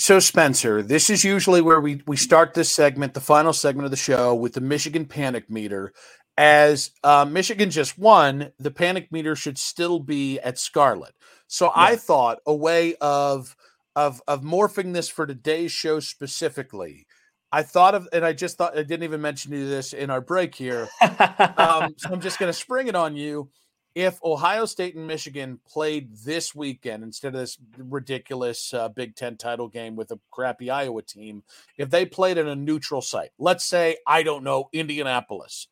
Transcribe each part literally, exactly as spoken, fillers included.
So, Spencer, this is usually where we, we start this segment, the final segment of the show, with the Michigan panic meter. As uh, Michigan just won, the panic meter should still be at Scarlet. So yeah. I thought a way of, of of morphing this for today's show specifically, I thought of, and I just thought, I didn't even mention you this in our break here, um, so I'm just going to spring it on you. If Ohio State and Michigan played this weekend instead of this ridiculous uh, Big Ten title game with a crappy Iowa team, if they played in a neutral site, let's say, I don't know, Indianapolis,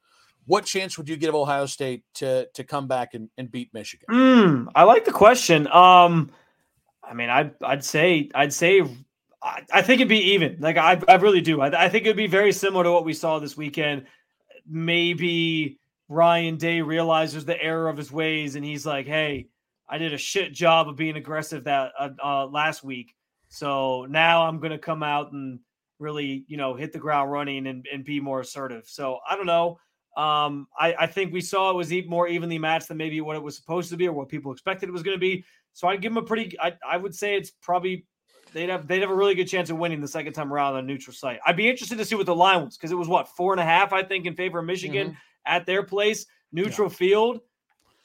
what chance would you give Ohio State to to come back and, and beat Michigan? Mm, I like the question. Um, I mean, I, I'd say I'd say I, I think it'd be even. Like I, I really do. I, I think it'd be very similar to what we saw this weekend. Maybe Ryan Day realizes the error of his ways, and he's like, hey, I did a shit job of being aggressive that uh, uh, last week. So now I'm going to come out and really, you know, hit the ground running and, and be more assertive. So I don't know. Um, I, I think we saw it was more evenly matched than maybe what it was supposed to be or what people expected it was going to be. So I'd give them a pretty, I, I would say it's probably, they'd have, they'd have a really good chance of winning the second time around on a neutral site. I'd be interested to see what the line was, because it was what, four and a half, I think, in favor of Michigan. Mm-hmm. At their place, neutral yeah. field,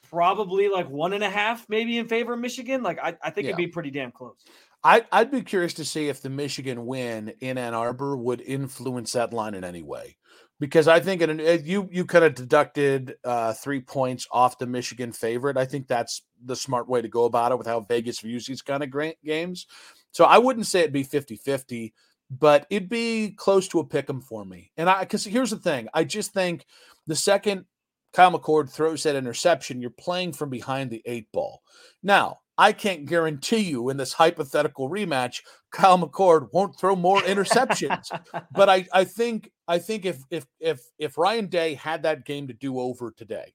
probably like one and a half, maybe in favor of Michigan. Like, I, I think yeah. it'd be pretty damn close. I, I'd be curious to see if the Michigan win in Ann Arbor would influence that line in any way, because I think it, you you kind of deducted uh, three points off the Michigan favorite. I think that's the smart way to go about it with how Vegas views these kind of games. So I wouldn't say it'd be fifty-fifty, but it'd be close to a pick 'em for me. And I, because here's the thing, I just think the second Kyle McCord throws that interception, you're playing from behind the eight ball. Now, I can't guarantee you in this hypothetical rematch, Kyle McCord won't throw more interceptions. But I, I think I think if if if if Ryan Day had that game to do over today,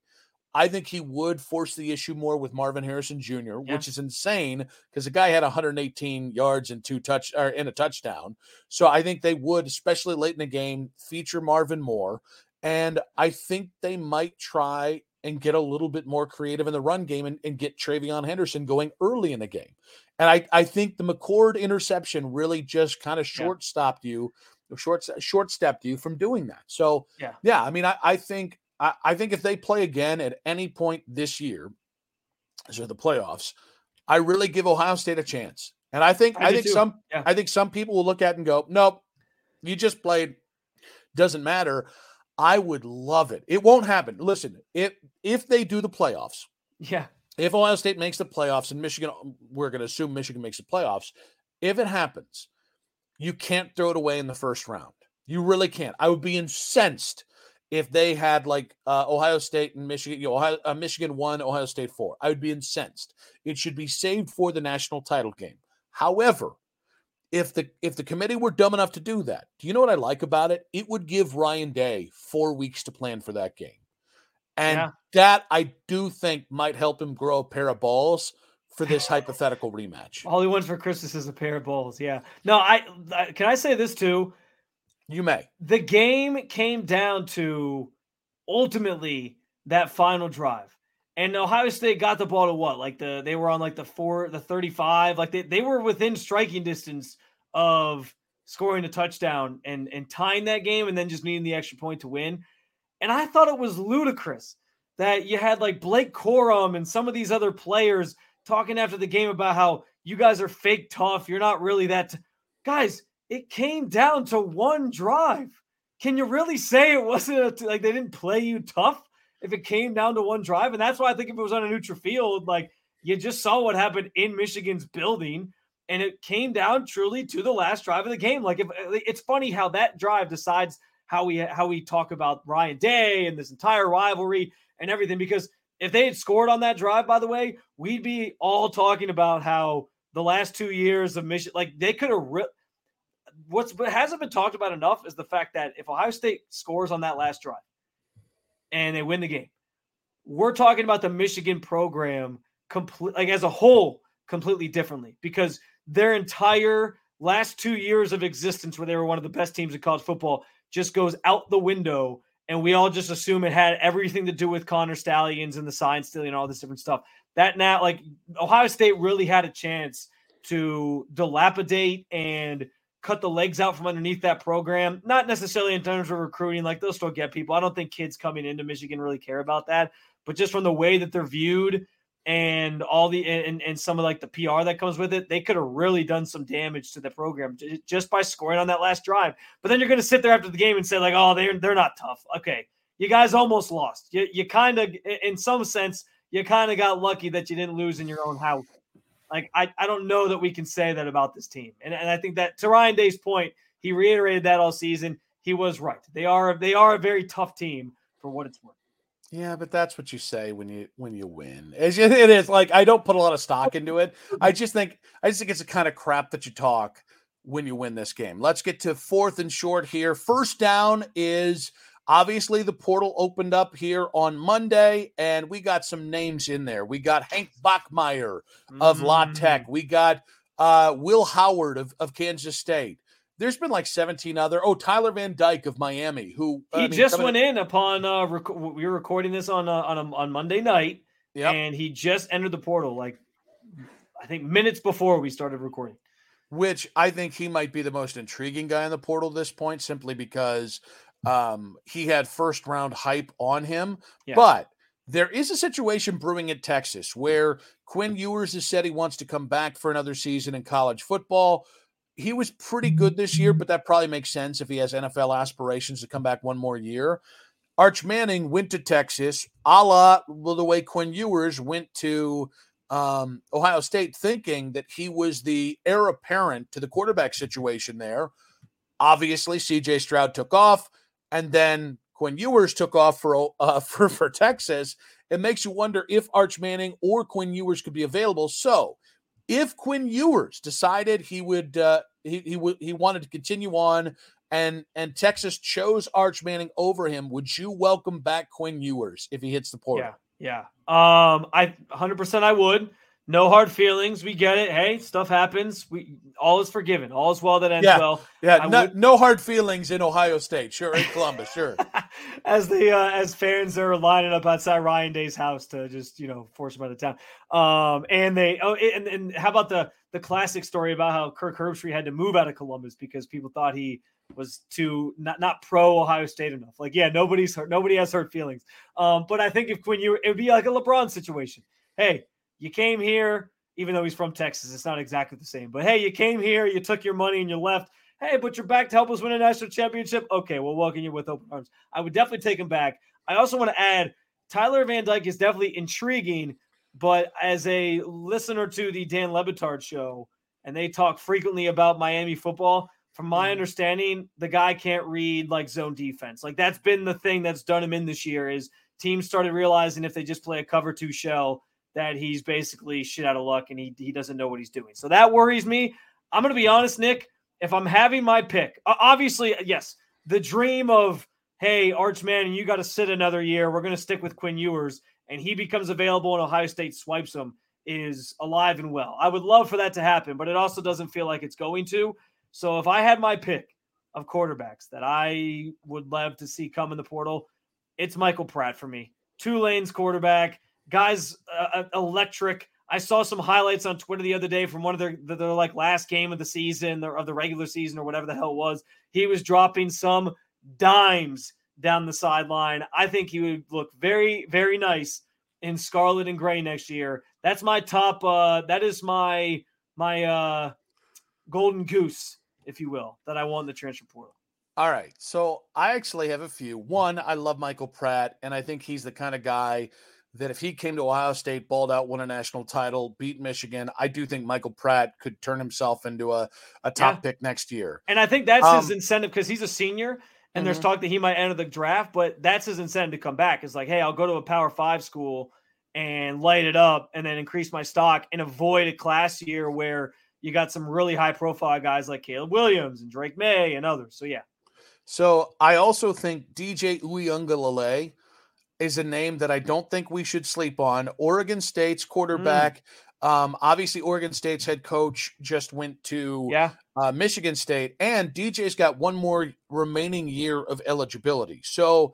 I think he would force the issue more with Marvin Harrison Junior, yeah. which is insane because the guy had one hundred eighteen yards and two touch or in a touchdown. So I think they would, especially late in the game, feature Marvin more. And I think they might try and get a little bit more creative in the run game and, and get Travion Henderson going early in the game. And I, I think the McCord interception really just kind of short-stopped yeah. you, short, short-stepped you from doing that. So, yeah, yeah I mean, I, I think – I think if they play again at any point this year, so the playoffs, I really give Ohio State a chance. And I think I, I think too. some yeah. I think some people will look at it and go, nope, you just played. Doesn't matter. I would love it. It won't happen. Listen, if if they do the playoffs, yeah. if Ohio State makes the playoffs and Michigan, we're going to assume Michigan makes the playoffs. If it happens, you can't throw it away in the first round. You really can't. I would be incensed if they had like uh, Ohio State and Michigan, you know, Ohio, uh, Michigan one, Ohio State four, I would be incensed. It should be saved for the national title game. However, if the if the committee were dumb enough to do that, do you know what I like about it? It would give Ryan Day four weeks to plan for that game. And yeah. that, I do think, might help him grow a pair of balls for this hypothetical rematch. All he wants for Christmas is a pair of balls, yeah. No, I, I can I say this, too? You may. The game came down to, ultimately, that final drive. And Ohio State got the ball to what? Like the they were on like the four, the thirty-five. Like they, they were within striking distance of scoring a touchdown and, and tying that game and then just needing the extra point to win. And I thought it was ludicrous that you had like Blake Corum and some of these other players talking after the game about how you guys are fake tough. You're not really that. T-. Guys, it came down to one drive. Can you really say it wasn't a t- like they didn't play you tough if it came down to one drive? And that's why I think if it was on a neutral field, like you just saw what happened in Michigan's building and it came down truly to the last drive of the game. Like if it's funny how that drive decides how we how we talk about Ryan Day and this entire rivalry and everything, because if they had scored on that drive, by the way, we'd be all talking about how the last two years of Michigan, like they could have re- what's but hasn't been talked about enough is the fact that if Ohio State scores on that last drive and they win the game, we're talking about the Michigan program complete, like as a whole, completely differently, because their entire last two years of existence where they were one of the best teams in college football just goes out the window, and we all just assume it had everything to do with Connor Stallions and the sign stealing and all this different stuff. That now, like, Ohio State really had a chance to dilapidate and cut the legs out from underneath that program. Not necessarily in terms of recruiting, like they'll still get people. I don't think kids coming into Michigan really care about that, but just from the way that they're viewed and all the, and, and some of like the P R that comes with it, they could have really done some damage to the program just by scoring on that last drive. But then you're going to sit there after the game and say like, oh, they're, they're not tough. Okay. You guys almost lost. You, you kind of, in some sense, you kind of got lucky that you didn't lose in your own house. Like, I, I don't know that we can say that about this team. And, and I think that to Ryan Day's point, he reiterated that all season. He was right. They are, they are a very tough team for what it's worth. Yeah, but that's what you say when you when you win. It's, it is like I don't put a lot of stock into it. I just think I just think it's the kind of crap that you talk when you win this game. Let's get to fourth and short here. First down is obviously the portal opened up here on Monday, and we got some names in there. We got Hank Bachmeier of mm-hmm. La Tech. We got uh, Will Howard of, of Kansas State. There's been like seventeen other. Oh, Tyler Van Dyke of Miami, who he I mean, just went in, in upon. Uh, rec- we were recording this on uh, on a, on Monday night, yep. and he just entered the portal. Like I think minutes before we started recording. Which I think he might be the most intriguing guy in the portal at this point, simply because um, he had first round hype on him. Yeah. But there is a situation brewing in Texas where Quinn Ewers has said he wants to come back for another season in college football. He was pretty good this year, but that probably makes sense if he has N F L aspirations to come back one more year. Arch Manning went to Texas, a la well, the way Quinn Ewers went to um, Ohio State, thinking that he was the heir apparent to the quarterback situation there. Obviously, C J. Stroud took off, and then Quinn Ewers took off for, uh, for, for Texas. It makes you wonder if Arch Manning or Quinn Ewers could be available. So, if Quinn Ewers decided he would, uh, he he, w- he wanted to continue on, and and Texas chose Arch Manning over him, would you welcome back Quinn Ewers if he hits the portal? Yeah, yeah. Um, I one hundred percent I would. No hard feelings. We get it. Hey, stuff happens. We all is forgiven. All is well that ends yeah. well. Yeah, no, would... no hard feelings in Ohio State. Sure, in Columbus. Sure. As the uh, as fans are lining up outside Ryan Day's house to just you know force him out of town. Um, and they oh, and and how about the the classic story about how Kirk Herbstreit had to move out of Columbus because people thought he was too not not pro Ohio State enough. Like, yeah, nobody's hurt. Nobody has hurt feelings. Um, but I think if Quinn Ewers, it would be like a LeBron situation. Hey. You came here, even though he's from Texas, it's not exactly the same. But, hey, you came here, you took your money, and you left. Hey, but you're back to help us win a national championship? Okay, we'll welcome you with open arms. I would definitely take him back. I also want to add, Tyler Van Dyke is definitely intriguing, but as a listener to the Dan Le Batard show, and they talk frequently about Miami football, from my mm. understanding, the guy can't read, like, zone defense. Like, that's been the thing that's done him in this year is teams started realizing if they just play a cover two shell, that he's basically shit out of luck and he he doesn't know what he's doing. So that worries me. I'm going to be honest, Nick, if I'm having my pick, obviously, yes, the dream of, hey, Arch Manning, you got to sit another year. We're going to stick with Quinn Ewers, and he becomes available and Ohio State swipes him, is alive and well. I would love for that to happen, but it also doesn't feel like it's going to. So if I had my pick of quarterbacks that I would love to see come in the portal, it's Michael Pratt for me. Tulane's quarterback, guys, uh, electric. I saw some highlights on Twitter the other day from one of their, their like last game of the season or of the regular season or whatever the hell it was. He was dropping some dimes down the sideline. I think he would look very, very nice in scarlet and gray next year. That's my top. Uh, that is my, my uh, golden goose, if you will, that I want in the transfer portal. All right. So I actually have a few. One, I love Michael Pratt, and I think he's the kind of guy that if he came to Ohio State, balled out, won a national title, beat Michigan, I do think Michael Pratt could turn himself into a, a top yeah. pick next year. And I think that's um, his incentive because he's a senior and mm-hmm. there's talk that he might enter the draft, but that's his incentive to come back. It's like, hey, I'll go to a Power Five school and light it up and then increase my stock and avoid a class year where you got some really high profile guys like Caleb Williams and Drake May and others. So, yeah. So I also think D J Uiagalelei is a name that I don't think we should sleep on. Oregon State's quarterback. Mm. Um, obviously, Oregon State's head coach just went to yeah. uh, Michigan State, and D J's got one more remaining year of eligibility. So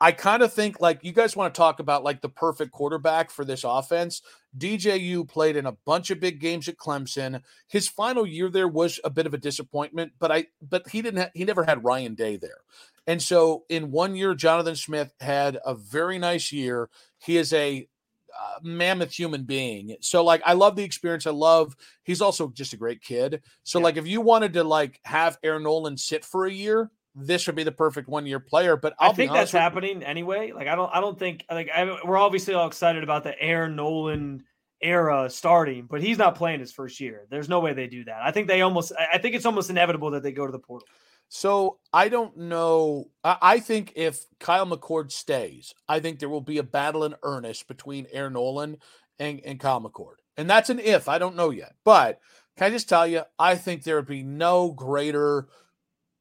I kind of think, like, you guys want to talk about, like, the perfect quarterback for this offense. D J U played in a bunch of big games at Clemson. His final year there was a bit of a disappointment, but I but he didn't ha- he never had Ryan Day there. And so in one year, Jonathan Smith had a very nice year. He is a uh, mammoth human being. So, like, I love the experience. I love he's also just a great kid. So, yeah. like, if you wanted to, like, have Aaron Nolan sit for a year, this would be the perfect one-year player. But I'll I think be that's happening you. anyway. Like, I don't I don't think – like I, we're obviously all excited about the Aaron Nolan era starting, but he's not playing his first year. There's no way they do that. I think they almost – I think it's almost inevitable that they go to the portal. So I don't know. I think if Kyle McCord stays, I think there will be a battle in earnest between Aaron Nolan and, and Kyle McCord. And that's an if. I don't know yet. But can I just tell you, I think there would be no greater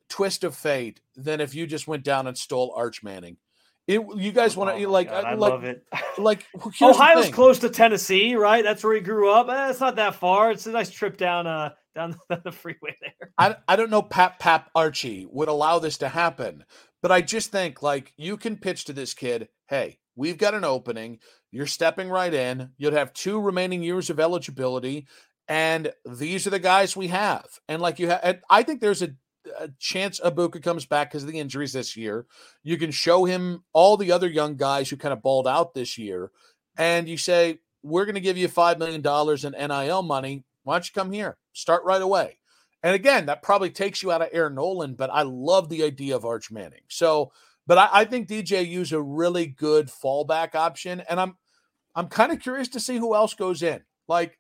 twist of fate than if you just went down and stole Arch Manning. It, you guys want to oh like, God, I like, love it. Like, Ohio's close to Tennessee, right? That's where he grew up. Eh, it's not that far. It's a nice trip down uh down the freeway there. I I don't know. Pap Pap Archie would allow this to happen, but I just think, like, you can pitch to this kid. Hey, we've got an opening. You're stepping right in. You'll have two remaining years of eligibility, and these are the guys we have. And like you have, I think there's a. a chance Abuka comes back because of the injuries this year. You can show him all the other young guys who kind of balled out this year. And you say, we're going to give you five million dollars in N I L money. Why don't you come here? Start right away. And again, that probably takes you out of Aaron Nolan, but I love the idea of Arch Manning. So, but I, I think D J U's a really good fallback option. And I'm, I'm kind of curious to see who else goes in. Like,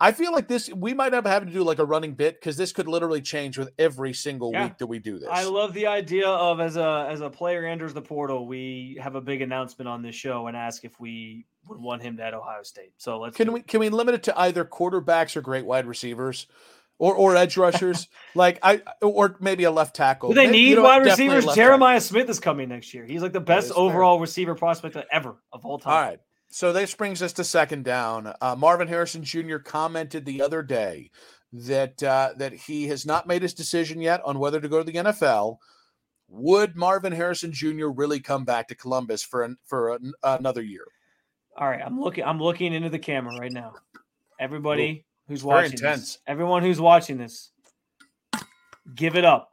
I feel like this, we might have to do like a running bit because this could literally change with every single yeah. week that we do this. I love the idea of as a as a player enters the portal, we have a big announcement on this show and ask if we would want him at Ohio State. So let's can we it. can we limit it to either quarterbacks or great wide receivers or or edge rushers, like I or maybe a left tackle. Do they maybe, need you know, wide receivers? Jeremiah Smith is coming next year. He's like the best overall fair. receiver prospect ever of all time. All right. So this brings us to second down. Uh, Marvin Harrison Junior commented the other day that uh, that he has not made his decision yet on whether to go to the N F L. Would Marvin Harrison Junior really come back to Columbus for an, for an, another year? All right, I'm looking. I'm looking into the camera right now. Everybody Ooh, who's watching this, everyone who's watching this, give it up.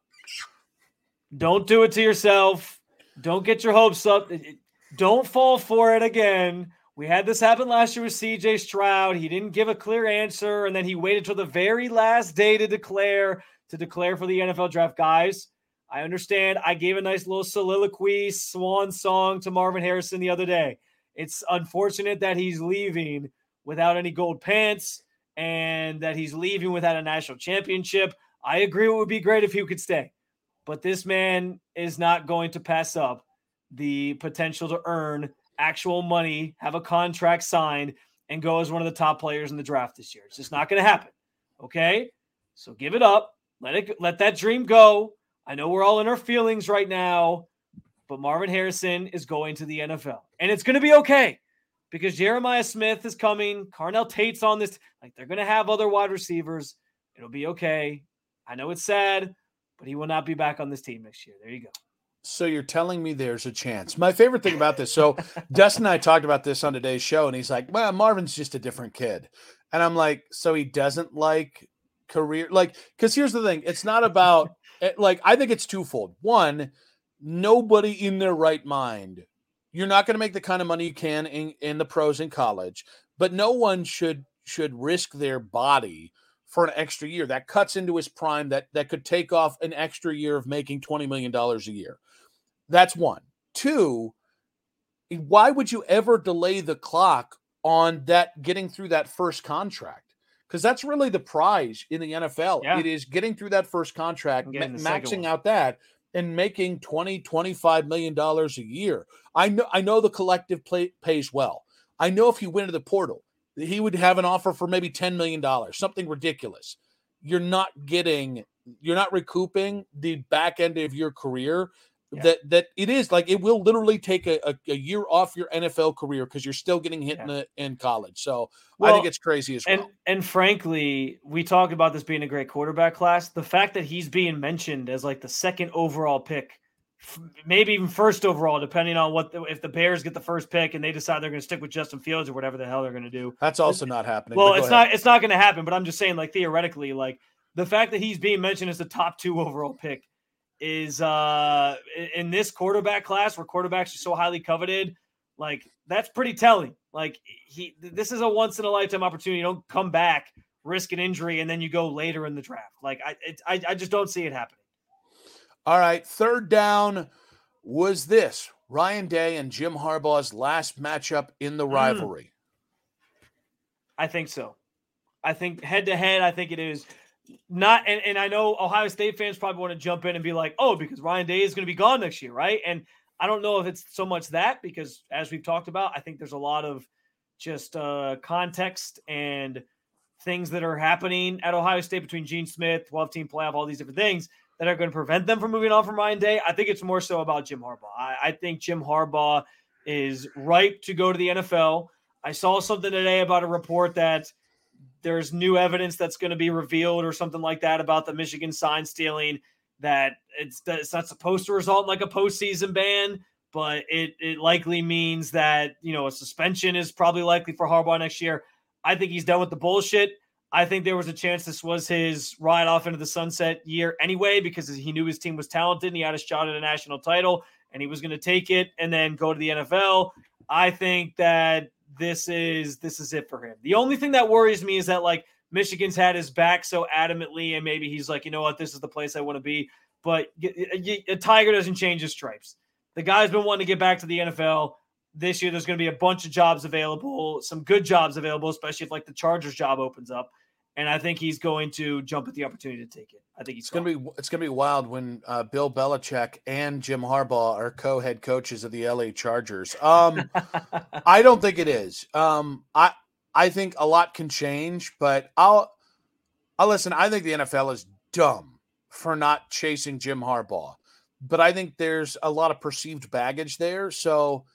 Don't do it to yourself. Don't get your hopes up. It, it, don't fall for it again. We had this happen last year with C J. Stroud. He didn't give a clear answer, and then he waited till the very last day to declare to declare for the N F L draft. Guys, I understand. I gave a nice little soliloquy, swan song to Marvin Harrison the other day. It's unfortunate that he's leaving without any gold pants and that he's leaving without a national championship. I agree it would be great if he could stay, but this man is not going to pass up the potential to earn actual money, have a contract signed, and go as one of the top players in the draft this year. It's just not going to happen, okay? So give it up. Let it, let that dream go. I know we're all in our feelings right now, but Marvin Harrison is going to the N F L, and it's going to be okay because Jeremiah Smith is coming. Carnell Tate's on this. Like, they're going to have other wide receivers. It'll be okay. I know it's sad, but he will not be back on this team next year. There you go. So you're telling me there's a chance. My favorite thing about this. So Dustin and I talked about this on today's show, and he's like, well, Marvin's just a different kid. And I'm like, so he doesn't like career. Like, cause here's the thing. It's not about it, like, I think it's twofold. One, nobody in their right mind. You're not going to make the kind of money you can in, in the pros in college, but no one should, should risk their body for an extra year. That cuts into his prime. That, that could take off an extra year of making twenty million dollars a year. That's one. Two, why would you ever delay the clock on that, getting through that first contract? Because that's really the prize in the N F L. Yeah. It is getting through that first contract, ma- maxing out that, and making twenty, twenty-five million dollars a year. I know, I know the collective play, pays well. I know if he went to the portal, he would have an offer for maybe ten million dollars, something ridiculous. You're not getting, you're not recouping the back end of your career. Yeah. That that it is like, it will literally take a, a, a year off your N F L career because you're still getting hit yeah. in, a, in college. So well, I think it's crazy as well. And, and frankly, we talked about this being a great quarterback class. The fact that he's being mentioned as like the second overall pick, maybe even first overall, depending on what the, if the Bears get the first pick and they decide they're going to stick with Justin Fields or whatever the hell they're going to do. That's also not happening. Well, it's ahead. not it's not going to happen. But I'm just saying, like, theoretically, like the fact that he's being mentioned as the top two overall pick is uh in this quarterback class where quarterbacks are so highly coveted, like that's pretty telling. Like he, this is a once in a lifetime opportunity. You don't come back, risk an injury, and then you go later in the draft. Like I, it, I, I just don't see it happening. All right, third down was this Ryan Day and Jim Harbaugh's last matchup in the rivalry. Mm. I think so. I think head to head, I think it is. Not and, and I know Ohio State fans probably want to jump in and be like, oh, because Ryan Day is going to be gone next year, right? And I don't know if it's so much that, because as we've talked about, I think there's a lot of just uh, context and things that are happening at Ohio State between Gene Smith, twelve-team playoff, all these different things that are going to prevent them from moving on from Ryan Day. I think it's more so about Jim Harbaugh. I, I think Jim Harbaugh is ripe to go to the N F L. I saw something today about a report that there's new evidence that's going to be revealed or something like that about the Michigan sign stealing, that it's, that it's not supposed to result in like a postseason ban, but it, it likely means that, you know, a suspension is probably likely for Harbaugh next year. I think he's done with the bullshit. I think there was a chance this was his ride off into the sunset year anyway, because he knew his team was talented and he had a shot at a national title and he was going to take it and then go to the N F L. I think that This is this is it for him. The only thing that worries me is that, like, Michigan's had his back so adamantly, and maybe he's like, you know what, this is the place I want to be. But a tiger doesn't change his stripes. The guy's been wanting to get back to the N F L. This year there's going to be a bunch of jobs available, some good jobs available, especially if, like, the Chargers job opens up. And I think he's going to jump at the opportunity to take it. I think he's it's going to be it's going to be wild when uh, Bill Belichick and Jim Harbaugh are co-head coaches of the L A Chargers. Um, I don't think it is. Um, I I think a lot can change, but I'll I'll listen. I think the N F L is dumb for not chasing Jim Harbaugh, but I think there's a lot of perceived baggage there. So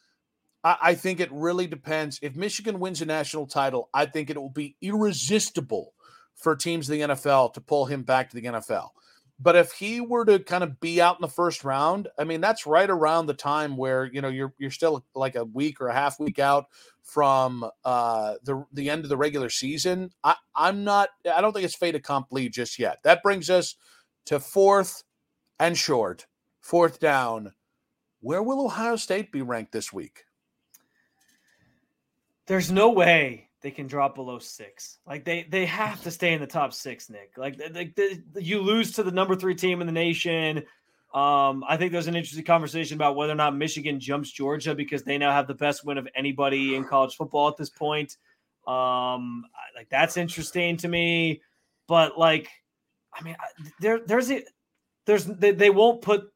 I, I think it really depends. If Michigan wins a national title, I think it will be irresistible for teams in the N F L to pull him back to the N F L. But if he were to kind of be out in the first round, I mean, that's right around the time where, you know, you're you're still like a week or a half week out from uh, the the end of the regular season. I, I'm not, I don't think it's fait accompli just yet. That brings us to fourth and short, fourth down. Where will Ohio State be ranked this week? There's no way they can drop below six. Like they, they have to stay in the top six, Nick. Like they, they, you lose to the number three team in the nation. Um, I think there's an interesting conversation about whether or not Michigan jumps Georgia because they now have the best win of anybody in college football at this point. Um, like that's interesting to me, but like, I mean, there, there's, a, there's, they, they won't put,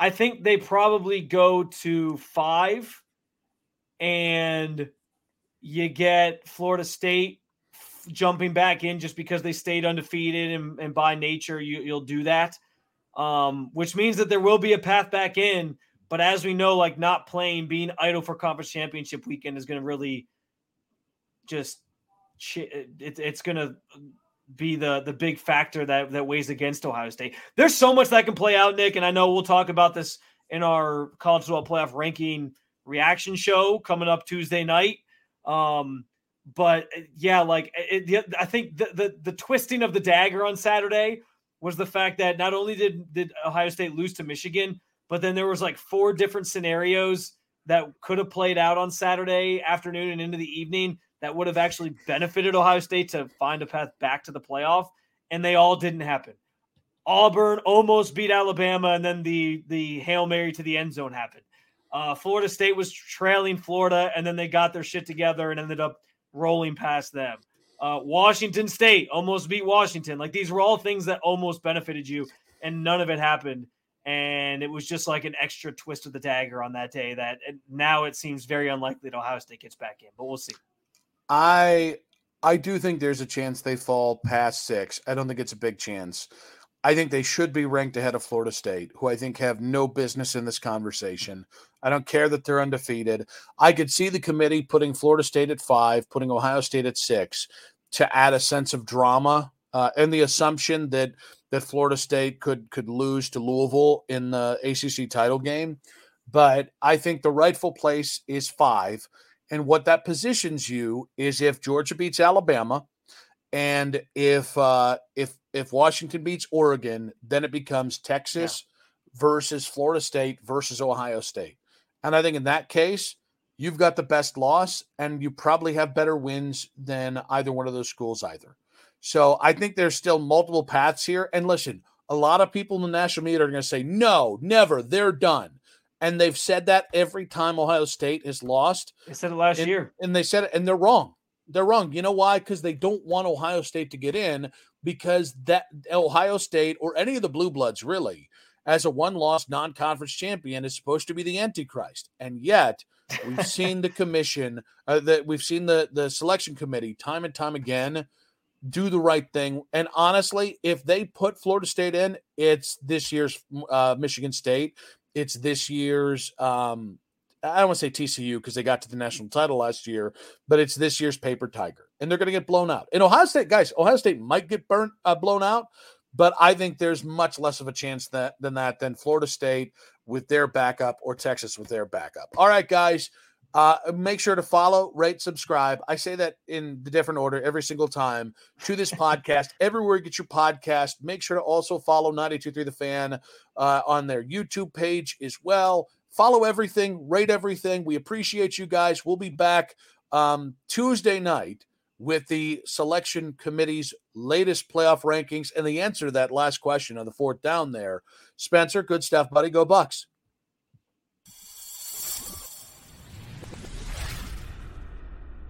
I think they probably go to five and you get Florida State jumping back in just because they stayed undefeated, and, and by nature you, you'll do that, um, which means that there will be a path back in. But as we know, like not playing, being idle for conference championship weekend is going to really just – it, it's going to be the the big factor that, that weighs against Ohio State. There's so much that can play out, Nick, and I know we'll talk about this in our college football playoff ranking reaction show coming up Tuesday night. Um, but, yeah, like it, I think the, the the twisting of the dagger on Saturday was the fact that not only did, did Ohio State lose to Michigan – but then there was like four different scenarios that could have played out on Saturday afternoon and into the evening that would have actually benefited Ohio State to find a path back to the playoff. And they all didn't happen. Auburn almost beat Alabama. And then the, the Hail Mary to the end zone happened. Uh, Florida State was trailing Florida, and then they got their shit together and ended up rolling past them. Uh, Washington State almost beat Washington. Like these were all things that almost benefited you, and none of it happened. And it was just like an extra twist of the dagger on that day that now it seems very unlikely that Ohio State gets back in, but we'll see. I I do think there's a chance they fall past six. I don't think it's a big chance. I think they should be ranked ahead of Florida State, who I think have no business in this conversation. I don't care that they're undefeated. I could see the committee putting Florida State at five, putting Ohio State at six to add a sense of drama, uh, and the assumption that – that Florida State could could lose to Louisville in the A C C title game. But I think the rightful place is five. And what that positions you is if Georgia beats Alabama and if uh, if if Washington beats Oregon, then it becomes Texas yeah. versus Florida State versus Ohio State. And I think in that case, you've got the best loss and you probably have better wins than either one of those schools either. So I think there's still multiple paths here. And listen, a lot of people in the national media are going to say, no, never, they're done. And they've said that every time Ohio State has lost. They said it last and, year. And they said it, and they're wrong. They're wrong. You know why? Because they don't want Ohio State to get in, because that Ohio State or any of the Blue Bloods really, as a one-loss non-conference champion, is supposed to be the Antichrist. And yet we've seen the commission, uh, that we've seen the, the selection committee time and time again do the right thing. And honestly, if they put Florida State in, it's this year's uh, Michigan State. It's this year's, um, I don't want to say T C U because they got to the national title last year, but it's this year's Paper Tiger. And they're going to get blown out. And Ohio State, guys, Ohio State might get burnt, uh, blown out, but I think there's much less of a chance that, than that than Florida State with their backup or Texas with their backup. All right, guys. Uh, make sure to follow, rate, subscribe. I say that in the different order every single time to this podcast. Everywhere you get your podcast, make sure to also follow ninety-two point three The Fan uh, on their YouTube page as well. Follow everything, rate everything. We appreciate you guys. We'll be back um, Tuesday night with the selection committee's latest playoff rankings and the answer to that last question on the fourth down there. Spencer, good stuff, buddy. Go Bucks.